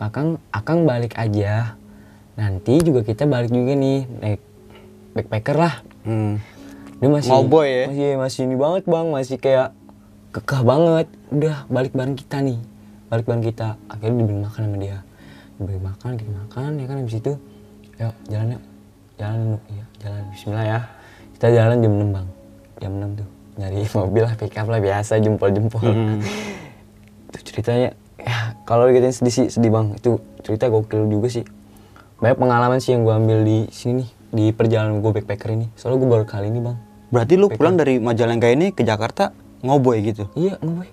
Kakang Akang balik aja. Nanti juga kita balik juga nih, naik backpacker lah. Hmm. Dia masih mau boy ya? Masih, masih ini banget bang, masih kayak kekeh banget. Udah balik bareng kita nih, balik bareng kita. Akhirnya dibeli makan sama dia. Dibeli makan, kita makan, ya kan habis itu. Yuk jalan yuk, jalan yuk, ya, jalan bismillah ya. Kita jalan jam enam bang, jam enam tuh. Nyari mobil lah, pick up lah biasa, jempol-jempol. Hmm. Itu ceritanya, ya kalau dikatain sedih sih, sedih bang. Itu cerita gokil juga sih. Banyak pengalaman sih yang gue ambil di sini, di perjalanan gue backpacker ini. Soalnya gue baru kali ini bang. Berarti lu backpacker. Pulang dari Majalengka ini ke Jakarta ngoboy gitu? Iya ngoboy.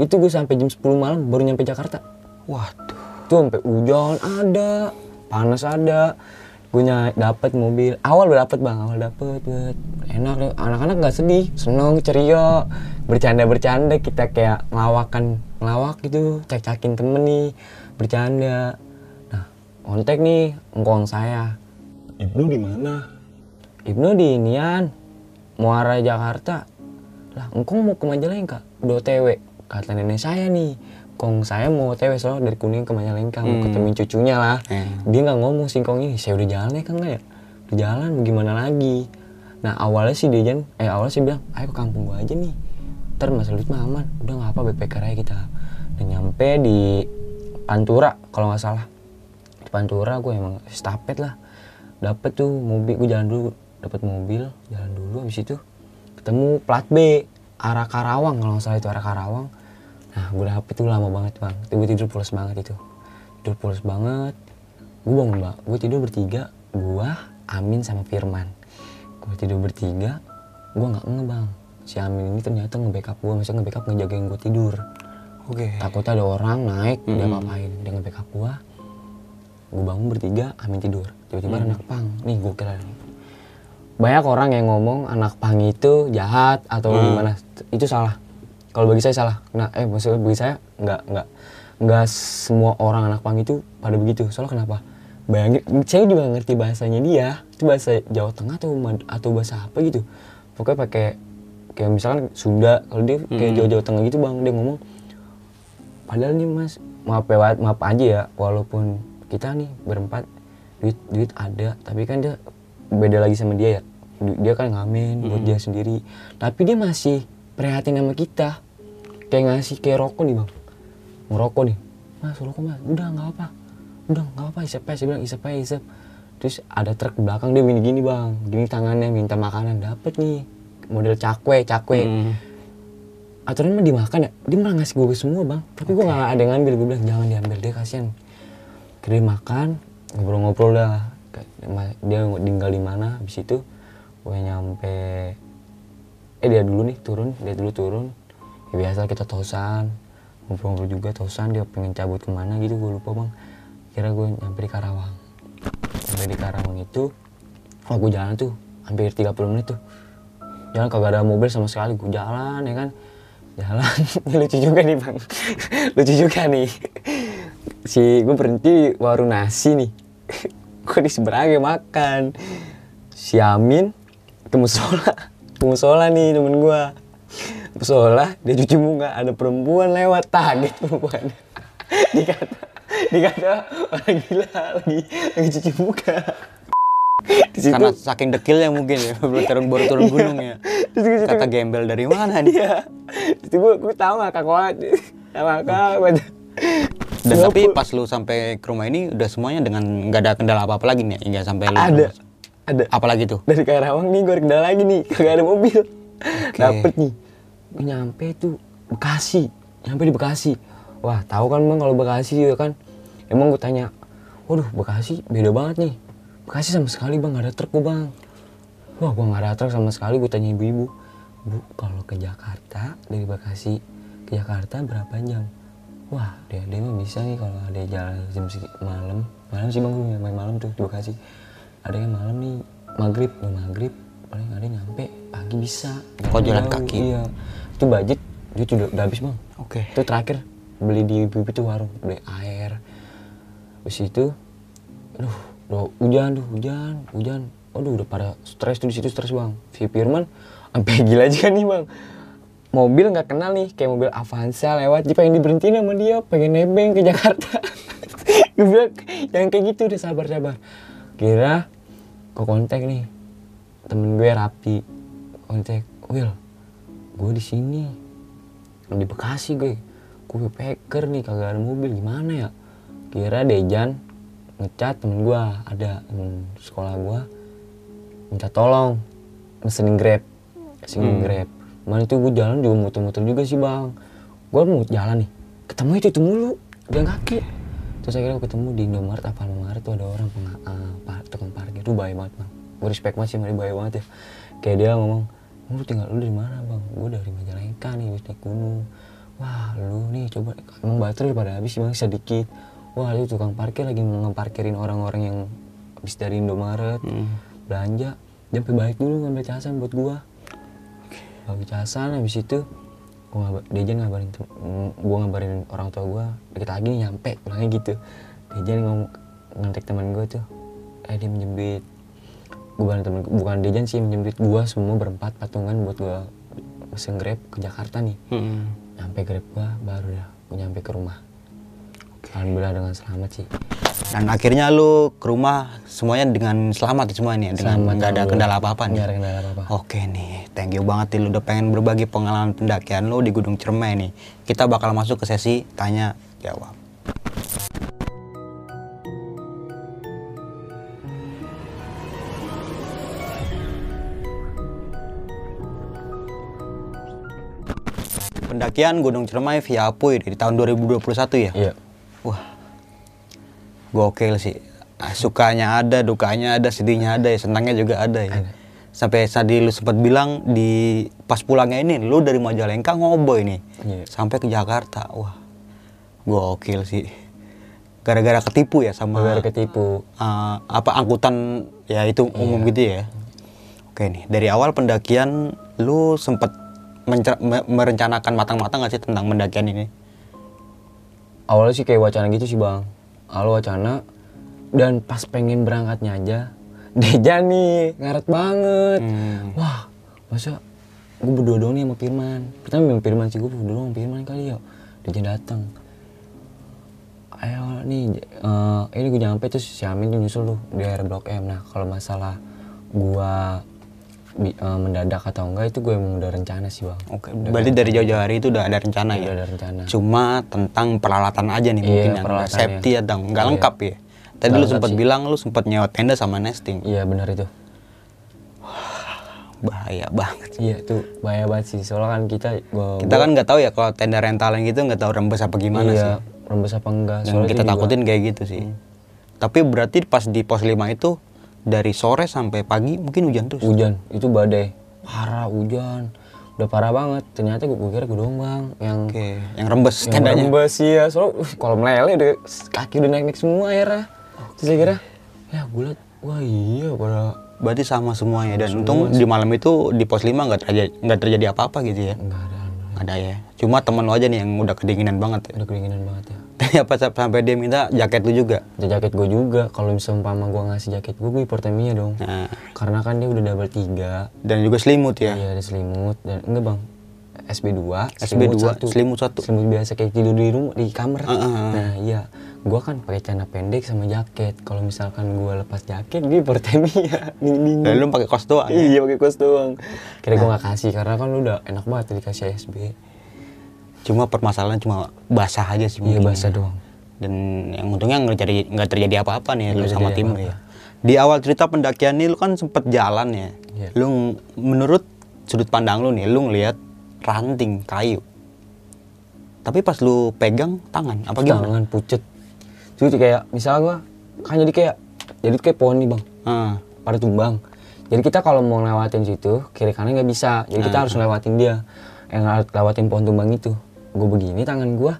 Itu gue sampai jam sepuluh malam baru nyampe Jakarta. Waduh. Itu sampai hujan ada, panas ada. Gue ny- dapet mobil. Awal udah dapet bang, awal dapet. Bet. Enak deh. Anak-anak nggak sedih, seneng, ceria, bercanda-bercanda. Kita kayak ngelawakan, ngelawak gitu, cak-cakin temen nih, bercanda. Kontak nih, ngkong saya. Ibnu di mana? Ibnu di Inian, Muara Jakarta. Lah, ngkong mau ke Majalengka, udah O T W. Kata nenek saya nih, ngkong saya mau O T W soalnya dari Kuningan ke Majalengka, hmm. mau ketemu cucunya lah. Hmm. Dia nggak ngomong sih ngkong ini, saya udah jalan ya kan nggak ya? Udah jalan, gimana lagi? Nah awalnya sih Dejan, eh awalnya sih bilang, ayo ke kampung gua aja nih. Ntar masalah duit mah aman, udah nggak apa backpacker aja kita. Dan nyampe di Pantura kalau nggak salah. Di Pantura gue emang estafet lah, dapet tuh mobil, gue jalan dulu, dapet mobil, jalan dulu, abis itu ketemu plat B, arah Karawang, kalau nggak salah itu arah Karawang. Nah gue dapet tuh lama banget bang, itu gue tidur pulas banget itu, tidur pulas banget, gue bangun bang, gue tidur bertiga, gue, Amin sama Firman, gue tidur bertiga, gue nggak nge bang, si Amin ini ternyata nge-backup gue, maksudnya nge-backup ngejagain gue tidur, okay. Takutnya ada orang naik, mm-hmm. dia ngapain, dia nge-backup gue. Gue bangun bertiga, Amin tidur. Tiba-tiba hmm. anak pang. Nih gue kira nih. Banyak orang yang ngomong anak pang itu jahat atau hmm. gimana. Itu salah. Kalau bagi saya salah. Nah, eh maksudnya bagi saya enggak enggak enggak semua orang anak pang itu pada begitu. Soalnya kenapa? Bayangin, saya juga ngerti bahasanya dia. Itu bahasa Jawa Tengah atau atau bahasa apa gitu. Pokoknya pakai kayak misalkan Sunda. Kalau dia kayak hmm. Jawa Jawa Tengah gitu, Bang, dia ngomong. Padahal nih Mas, maaf lewat maaf aja ya, walaupun kita nih berempat duit duit ada, tapi kan dia beda lagi sama dia ya, dia kan ngamen buat mm-hmm. dia sendiri, tapi dia masih prihatin sama kita, kayak ngasih kayak rokok nih bang, ngerokok nih, mas rokok mas, udah nggak apa, udah nggak apa, isep aja, bilang isep aja isep, terus ada truk belakang dia gini gini bang, gini tangannya minta makanan, dapet nih model cakwe cakwe. Mm. Aturan mah dimakan ya, dia malah ngasih gue semua bang, tapi okay. gue nggak ada yang ngambil, gue bilang jangan diambil, dia kasihan. Kira makan, ngobrol-ngobrol dah, dia tinggal di mana, habis itu gue nyampe, eh dia dulu nih turun, dia dulu turun, ya, biasa kita tosan, ngobrol-ngobrol juga tosan, dia pengen cabut kemana gitu, gue lupa bang, kira gue nyampe di Karawang, sampai di Karawang itu, oh gue jalan tuh, hampir tiga puluh menit tuh, jalan kagak ada mobil sama sekali, gue jalan ya kan. Jalan, lucu juga nih bang, lucu juga nih. Si gue berhenti warung nasi nih, gue di seberangnya makan. Si Amin ke musola, ke musola nih temen gue, musola dia cuci muka, ada perempuan lewat, kaget perempuan. Dikata, dikata orang gila lagi lagi cuci muka. Disitu, karena saking dekilnya mungkin ya, baru turun baru turun gunung ya. Kata gembel dari mana dia? Itu gue gue tahu nggak kakuat, nggak kakuat. Dan tapi pas lu sampai ke rumah ini udah semuanya dengan nggak ada kendala apa apa lagi nih, hingga sampai lu ada rumah. Ada apalagi tuh? Dari Karawang nih gue ada kendala lagi nih, kagak ada mobil. Okay. Dapet nih, gue nyampe tuh Bekasi, nyampe di Bekasi. Wah tahu kan bang kalau Bekasi juga kan, emang gue tanya, waduh Bekasi beda banget nih. Bekasi sama sekali bang, gak ada truk gue bang. Wah gue gak ada truk sama sekali, gue tanya ibu-ibu. Bu, kalau ke Jakarta, dari Bekasi ke Jakarta berapa jam? Wah, dia mah bisa nih kalau ada jalan jam segi, malam. Malam sih bang, gue main malam tuh di Bekasi. Ada yang malam nih, maghrib. Udah maghrib, paling ada yang nyampe pagi bisa. Kok jalan kaki? Iya. Itu budget, itu udah, udah habis bang. Oke. Okay. Itu terakhir, beli di ibu-ibu tuh warung, beli air. Terus itu, aduh. Duh, hujan tuh, hujan, hujan. Aduh, udah pada stres tuh di situ stres bang. Si Firman, sampai gila juga nih bang. Mobil nggak kenal nih, kayak mobil Avanza lewat. Dia pengen diberhentiin sama dia, pengen nebeng ke Jakarta. Gue bilang, jangan kayak gitu, udah sabar-sabar. Kira, kok kontak nih, temen gue Rapi, kontak, Will, gue di sini, di Bekasi gue, gue packer nih, kagak ada mobil, gimana ya? Kira Dejan ngecat temen gue, ada temen sekolah gue minta tolong mesenin grab mesenin hmm. grab mana itu gue jalan juga muter-muter juga sih bang, gue mau jalan nih ketemu itu itu mulu jalan kaki. Terus akhirnya gue ketemu di Indomaret apa Indomaret tuh ada orang penga- uh, tukang parkir tuh baik banget bang, gue respect banget sih, mereka baik banget ya, kayak dia ngomong lu tinggal lu dari mana bang, gue dari Majalengka nih habis naik gunung. Wah lu nih coba emang baterai pada habis sih bang sedikit. Wah itu tukang parkir lagi ngeparkirin orang-orang yang habis dari Indomaret hmm. belanja. Dia sampai balik dulu ngambil casan buat gua. Bagi casan habis itu gua ngab- Dejan ngabarin tem- gua ngabarin orang tua gua dikit lagi nyampe bilangnya gitu. Dejan ngomong ngontek teman gua tuh, eh dia minjem duit. Gua bareng temen gua, bukan Dejan sih minjem duit gua semua berempat patungan buat gua mesen grab ke Jakarta nih. Hmm. Nyampe grab gua baru dah gua nyampe ke rumah. Alhamdulillah dengan selamat sih. Dan akhirnya lu ke rumah semuanya dengan selamat semua nih, dengan nggak ada kendala apa-apa nih. Nggak ada kendala apa-apa. Oke nih, thank you banget nih, lu udah pengen berbagi pengalaman pendakian lu di Gunung Ciremai nih. Kita bakal masuk ke sesi tanya jawab. Pendakian Gunung Ciremai via Apuy di tahun dua ribu dua puluh satu ya. Iya. Wah, gokil sih. Sukanya ada, dukanya ada, sedihnya ada, ya senangnya juga ada ya. Ada. Sampai tadi lu sempat bilang di pas pulangnya ini, lu dari Majalengka ngoboy nih, yeah. sampai ke Jakarta. Wah, gokil sih. Gara-gara ketipu ya sama. Gara-gara ketipu. Uh, apa angkutan ya itu umum yeah. gitu ya. Oke nih, dari awal pendakian lu sempat mencer- merencanakan matang-matang nggak sih tentang pendakian ini? Awalnya sih kayak wacana gitu sih bang, awal wacana dan pas pengen berangkatnya aja Deja nih ngaret banget. hmm. Wah masa gue berdua doang nih sama Firman, pertama sama Firman sih, gue berdua doang sama Firman kali ya. Deja datang ayo nih uh, ini gue nyampe terus si Amin nyusul lu di daerah Blok M. Nah kalau masalah gue uh, mendadak atau enggak itu gue emang udah rencana sih bang. Oke. Okay. Berarti dari jauh-jauh hari itu udah ada rencana ya? Udah ada rencana. Cuma tentang peralatan aja nih, iya, mungkin yang nggak safety ya. Atau nggak lengkap ya. Tadi gak lu sempat bilang lu sempat nyewa tenda sama nesting. Iya benar itu. Bahaya banget. Iya tuh bahaya banget sih. Soalnya kan kita gua, kita gua, kan nggak tahu ya kalau tenda rentalan gitu nggak tahu rembes apa gimana iya, sih. Rembes apa enggak. Soalnya yang kita takutin juga kayak gitu sih. Hmm. Tapi berarti pas di pos lima itu dari sore sampai pagi mungkin hujan terus. Hujan itu badai parah hujan. Udah parah banget. Ternyata gue kira gue doang bang yang okay. yang rembes yang tendanya. Yang rembes ya. Soalnya uh, kalau meleleh udah kaki udah naik-naik semua akhirnya. Okay. Terus saya kira ya gue liat wah iya pada berarti sama semuanya dan semua, untung semua. Di malam itu di pos lima nggak terjadi nggak terjadi apa-apa gitu ya nggak ada nggak ada ya cuma teman lo aja nih yang udah kedinginan banget udah kedinginan banget ya apa sampai dia minta jaket lu juga jaket gue juga kalau misalnya umpama gue ngasih jaket gue gue hipotermia dong nah. Karena kan dia udah double tiga dan juga selimut ya iya ada selimut dan enggak bang S B dua, S B dua, selimut satu, selimut biasa kayak tidur di rumah di kamar. Uh-huh. Nah, iya, gua kan pakai celana pendek sama jaket. Kalau misalkan gua lepas jaket, gue hipotermia. Dingin. Lalu pakai kaos doang. Iya, pakai kaos doang. Kira nah. Gua nggak kasih karena kan lu udah enak banget dikasih S B. Cuma permasalahan cuma basah aja sih. Iya, basah doang. Dan yang untungnya nggak terjadi nggak terjadi apa-apa nih lu sama tim apa-apa. Ya. Di awal cerita pendakian nih lu kan sempet jalan ya. Yeah. Lu menurut sudut pandang lu nih, lu ngelihat ranting kayu, tapi pas lu pegang tangan apa gimana? Tangan pucet, jadi kayak misalnya gua kan jadi kayak jadi kayak pohon nih bang, hmm. pada tumbang. Jadi kita kalau mau lewatin situ kiri kanan nggak bisa, jadi hmm. kita harus lewatin dia, yang eh, lewatin pohon tumbang itu. Gua begini tangan gua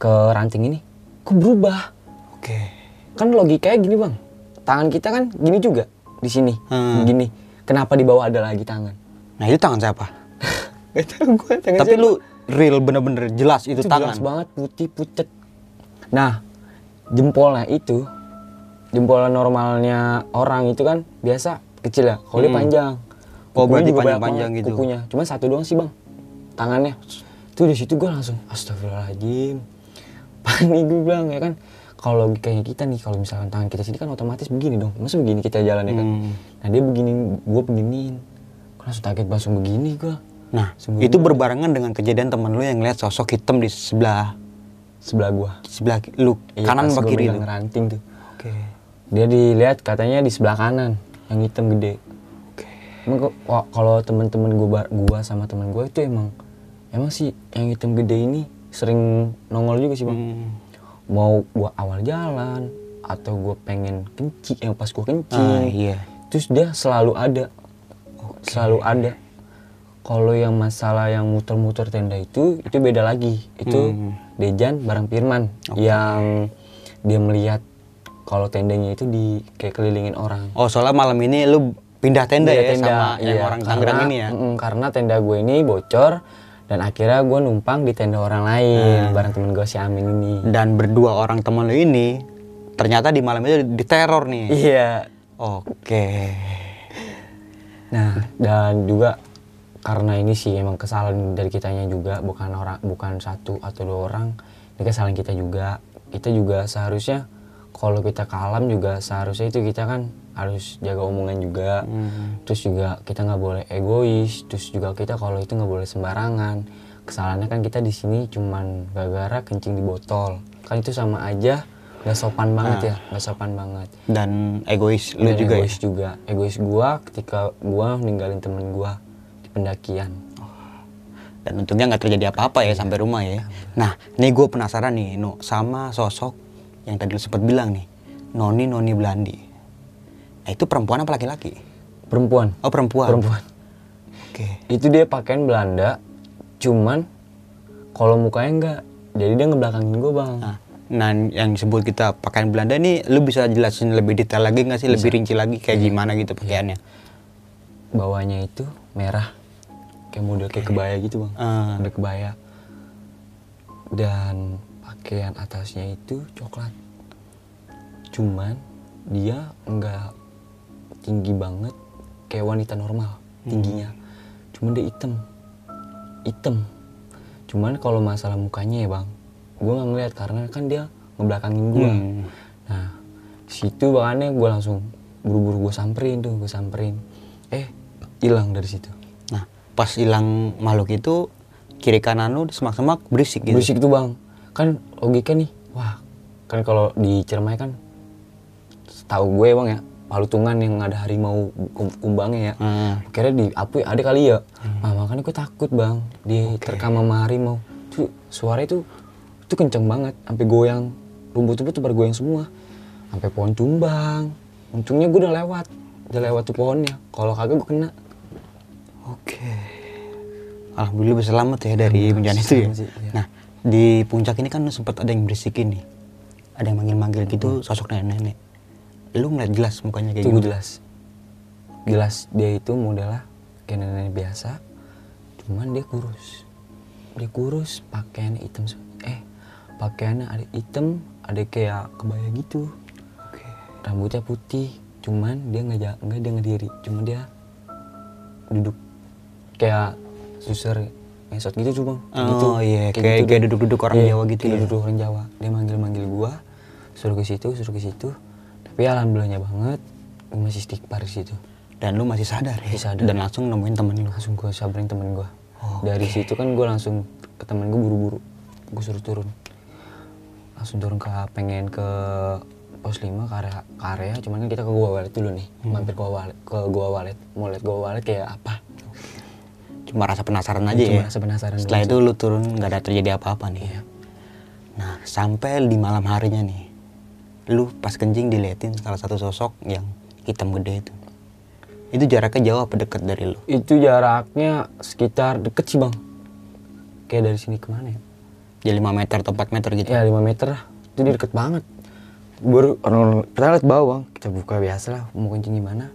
ke ranting ini, kok berubah? Oke, okay. Kan logikanya gini bang, tangan kita kan gini juga di sini, hmm. gini. Kenapa di bawah ada lagi tangan? Nah itu tangan siapa? Gua, tapi siapa? Lu real bener-bener jelas itu, itu tangan jelas banget putih pucet. Nah jempolnya itu jempol normalnya orang itu kan biasa kecil ya kalau hmm. dia panjang oh berarti panjang-panjang gitu kukunya cuma satu doang sih bang tangannya tuh di situ gue langsung astagfirullahaladzim panik gue bilang ya kan kalau logikanya kita nih kalau misalkan tangan kita sini kan otomatis begini dong masa begini kita jalan ya kan hmm. nah dia begini gue beginiin gue langsung kaget langsung begini gue. Nah, sebelum itu berbarengan dengan kejadian teman lu yang ngeliat sosok hitam di sebelah sebelah gua, sebelah lu iya, kanan apa kiri lu? Ranting tuh. Oke. Okay. Dia dilihat katanya di sebelah kanan yang hitam gede. Oke. Okay. Emang kalau teman-teman gua gua sama teman gua itu emang emang sih yang hitam gede ini sering nongol juga sih, Bang. Hmm. Mau gua awal jalan atau gua pengen kencing yang eh, pas gua kencing. Ah, iya. Terus dia selalu ada. Okay. Selalu ada. Kalau yang masalah yang muter-muter tenda itu, itu beda lagi. Itu hmm. Dejan bareng Firman okay. yang dia melihat kalau tendanya itu di kayak kelilingin orang. Oh, soalnya malam ini lu pindah tenda pindah ya tenda, sama iya. yang orang Tangerang ini ya? Mm, karena tenda gue ini bocor dan akhirnya gue numpang di tenda orang lain hmm. bareng temen gue si Amin ini. Dan berdua orang temen lu ini ternyata di malam itu diteror nih. Iya. Oke. Okay. Nah, dan juga karena ini sih emang kesalahan dari kitanya juga bukan orang bukan satu atau dua orang ini kesalahan kita juga kita juga seharusnya kalau kita kalem juga seharusnya itu kita kan harus jaga omongan juga hmm. terus juga kita nggak boleh egois terus juga kita kalau itu nggak boleh sembarangan kesalahannya kan kita di sini cuman gara-gara kencing di botol kan itu sama aja nggak sopan banget nah. ya nggak sopan banget dan egois lu dan juga egois ya? Juga egois gua ketika gua ninggalin temen gua pendakian. Dan untungnya nggak terjadi apa-apa ya iya. sampai rumah ya. Nah, ini gue penasaran nih, no, sama sosok yang tadi lu sempat bilang nih, Noni Noni Belandi. Nah, itu perempuan apa laki-laki? Perempuan. Oh, perempuan. Perempuan. Oke. Okay. Itu dia pakaian Belanda, cuman kalau mukanya enggak, jadi dia ngebelakangin gue bang. Nah, nah yang disebut kita pakaian Belanda nih, lu bisa jelasin lebih detail lagi nggak sih, bisa. Lebih rinci lagi kayak iya. gimana gitu pakaiannya? Bawahnya itu merah kayak model kayak kebaya gitu bang uh. model kebaya dan pakaian atasnya itu coklat cuman dia enggak tinggi banget kayak wanita normal tingginya hmm. cuman dia hitam hitam cuman kalau masalah mukanya ya bang gue nggak ngeliat karena kan dia ngebelakangin gue. Hmm. Nah situ bahannya gue langsung buru-buru gue samperin tuh, gue samperin. Eh hilang dari situ. Nah pas hilang makhluk itu kiri kanan lu semak-semak berisik gitu. Berisik tuh bang, kan logika nih. Wah kan kalau di Ciremai kan, tahu gue bang ya, Palutungan yang ada harimau kumbangnya ya. Hmm. Kira di Apuy ada kali ya. Hmm. Nah, makanya gue takut bang, diterkam okay. sama harimau. Tuh suara itu itu kenceng banget, sampai goyang, rumput-rumput tuh bergoyang semua, sampai pohon tumbang. Untungnya gue udah lewat, udah lewat tuh pohonnya. Kalau kagak gue kena. Oke. Okay. Alhamdulillah berselamat ya dari bencana itu ya. Sih, ya. Nah di puncak ini kan sempat ada yang berisikin nih, ada yang manggil-manggil gitu, hmm. sosok nenek-nenek. Lu ngeliat jelas mukanya kayak gitu? Jelas. Jelas dia itu modelnya kayak nenek biasa, cuman dia kurus. Dia kurus, pakaiannya hitam. Eh, pakaiannya ada hitam, ada kayak kebaya gitu. Oke. Rambutnya putih, cuman dia nggak nggak dia ngediri, cuman dia duduk kayak suster ngesot gitu cuma. Oh iya, gitu. yeah. kayak kayak, gitu kayak duduk-duduk orang yeah, Jawa gitu. Kayak ya? Duduk orang Jawa. Dia manggil-manggil gua, suruh ke situ, suruh ke situ. Tapi alhamdulillahnya banget, gue masih istighfar di situ. Dan lu masih sadar ya? Masih sadar. Dan langsung nemuin temen lu? Langsung gue sabarin temen gue. Oh, dari okay. situ kan gue langsung ke temen gue buru-buru. Gue suruh turun. Langsung turun ke pengen ke pos lima, ke area, ke area. Cuman kan kita ke gua walet dulu nih. Hmm. Mampir ke gua walet, ke gua walet. Mau liat gua walet kayak apa. Cuma rasa penasaran aja. Cuma ya? Cuma rasa penasaran. Setelah itu lu turun gak ada terjadi apa-apa nih ya? Nah sampai di malam harinya nih, lu pas kencing diliatin salah satu sosok yang hitam gede itu. Itu jaraknya jauh apa dekat dari lu? Itu jaraknya sekitar deket sih bang. Kayak dari sini kemana ya? Ya lima meter atau empat meter gitu? Ya lima meter lah. Itu dia deket banget. Baru orang-orang kita liat bawah bang. Kita buka biasa lah mau kencing gimana.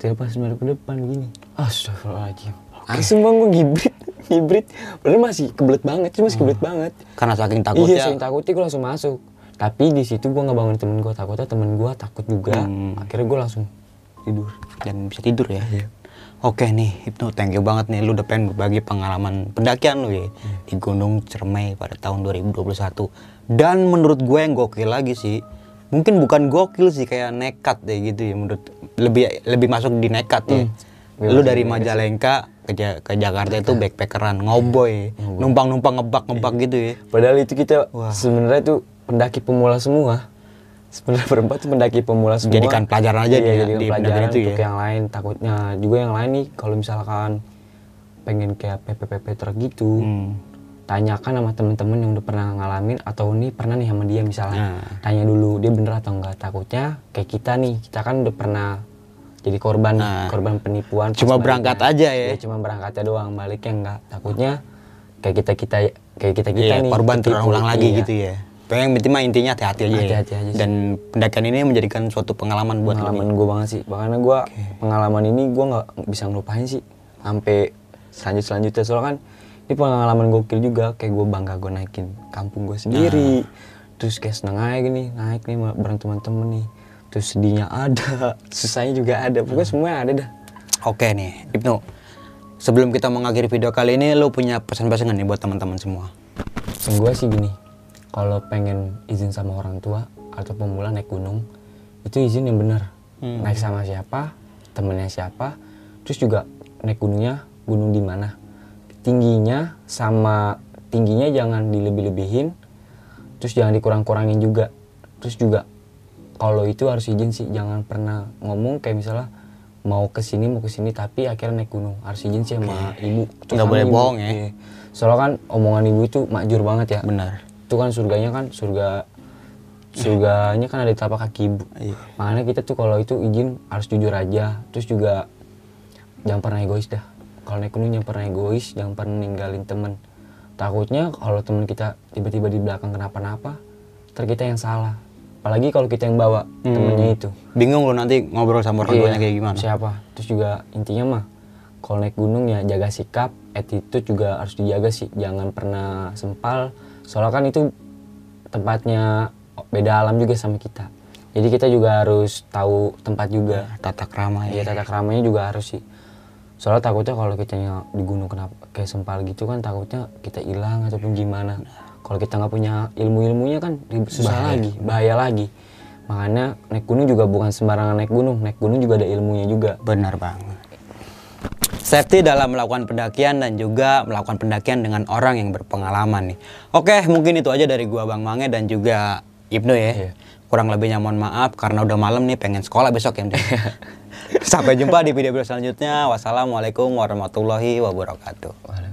Terus pas melihat ke depan gini. Astagfirullahaladzim. Langsung bang gue ngibrit. Ngibrit. Padahal masih kebelet banget. Cuma masih kebelet hmm. banget. Karena saking takutnya. Iya saking takutnya gue langsung masuk. Tapi di situ gue ngebangun temen gue, takutnya temen gue takut juga. Hmm. Akhirnya gue langsung tidur. Dan bisa tidur ya? Iya. Oke nih Ibnu, thank you banget nih. Lu udah pengen berbagi pengalaman pendakian lu ya. Hmm. Di Gunung Ciremai pada tahun dua ribu dua puluh satu. Dan menurut gue yang gokil lagi sih. Mungkin bukan gokil sih, kayak nekat ya gitu ya. Menurut, lebih lebih masuk di nekat ya. Hmm. Lu dari Majalengka ke, ja- ke Jakarta itu backpackeran. Ngoboy. Hmm. Numpang-numpang ngebak-ngebak hmm. gitu ya. Padahal itu kita sebenarnya tuh pendaki pemula semua. Sebenarnya berempat tuh pendaki pemula semua. Jadikan pelajaran aja iya, di, di pelajaran itu untuk ya. Yang lain takutnya juga yang lain nih kalau misalkan pengen kayak P P P P truk gitu. Hmm. Tanyakan sama temen-temen yang udah pernah ngalamin atau nih pernah nih sama dia misalnya. Nah. Tanya dulu dia bener atau enggak, takutnya kayak kita nih, kita kan udah pernah jadi korban, nah. korban penipuan. Cuma berangkat aja ya. ya. Cuma berangkatnya doang, baliknya enggak. Takutnya kayak kita-kita kayak kita-kita iya, nih korban terulang lagi iya. gitu ya. Yang penting mah intinya hati-hati aja, hati-hati aja dan pendakian ini menjadikan suatu pengalaman buat pengalaman gue banget sih, makanya gue okay. pengalaman ini gue nggak bisa ngelupain sih sampai selanjut selanjutnya soalnya kan ini pengalaman gokil juga, kayak gue bangga gue naikin kampung gue sendiri, nah. terus kayak seneng aja gini naik nih bareng teman-teman nih, terus sedihnya ada, susahnya juga ada, pokoknya hmm. semuanya ada dah. Oke okay nih Ibnu, sebelum kita mengakhiri video kali ini lo punya pesan-pesan nih buat teman-teman semua? Pesan gue sih gini. Kalau pengen izin sama orang tua atau pemula naik gunung, itu izin yang benar. Hmm. Naik sama siapa, temennya siapa, terus juga naik gunungnya gunung di mana, tingginya sama tingginya jangan dilebih-lebihin, terus jangan dikurang-kurangin juga, terus juga kalau itu harus izin sih, jangan pernah ngomong kayak misalnya mau kesini mau kesini tapi akhirnya naik gunung, harus izin sih sama okay. ibu. Nggak boleh ibu. Bohong ya. Soalnya kan omongan ibu itu makjur banget ya. Benar. Itu kan surganya kan surga surganya kan ada di telapak kaki ibu. Iya. Makanya kita tuh kalau itu izin harus jujur aja, terus juga jangan pernah egois dah. Kalau naik gunung jangan pernah egois, jangan pernah ninggalin temen. Takutnya kalau temen kita tiba-tiba di belakang kenapa-napa, ntar kita yang salah. Apalagi kalau kita yang bawa hmm. temennya itu. Bingung lo nanti ngobrol sama orang tuanya kayak gimana. Siapa? Terus juga intinya mah kalau naik gunung ya jaga sikap, attitude juga harus dijaga sih. Jangan pernah sempal. Soalnya kan itu tempatnya beda alam juga sama kita. Jadi kita juga harus tahu tempat juga. Tata krama ya. Iya, tata kramanya juga harus sih. Soalnya takutnya kalau kita di gunung kenapa kayak sempal gitu kan takutnya kita hilang ataupun gimana. Kalau kita nggak punya ilmu-ilmunya kan susah bahaya. lagi, bahaya lagi. Makanya naik gunung juga bukan sembarangan naik gunung. Naik gunung juga ada ilmunya juga. Benar banget. Safety dalam melakukan pendakian dan juga melakukan pendakian dengan orang yang berpengalaman nih. Oke, mungkin itu aja dari gua, Bang Mange dan juga Ibnu ya. Iya. Kurang lebihnya mohon maaf karena udah malam nih, pengen sekolah besok ya. Sampai jumpa di video-video selanjutnya. Wassalamualaikum warahmatullahi wabarakatuh.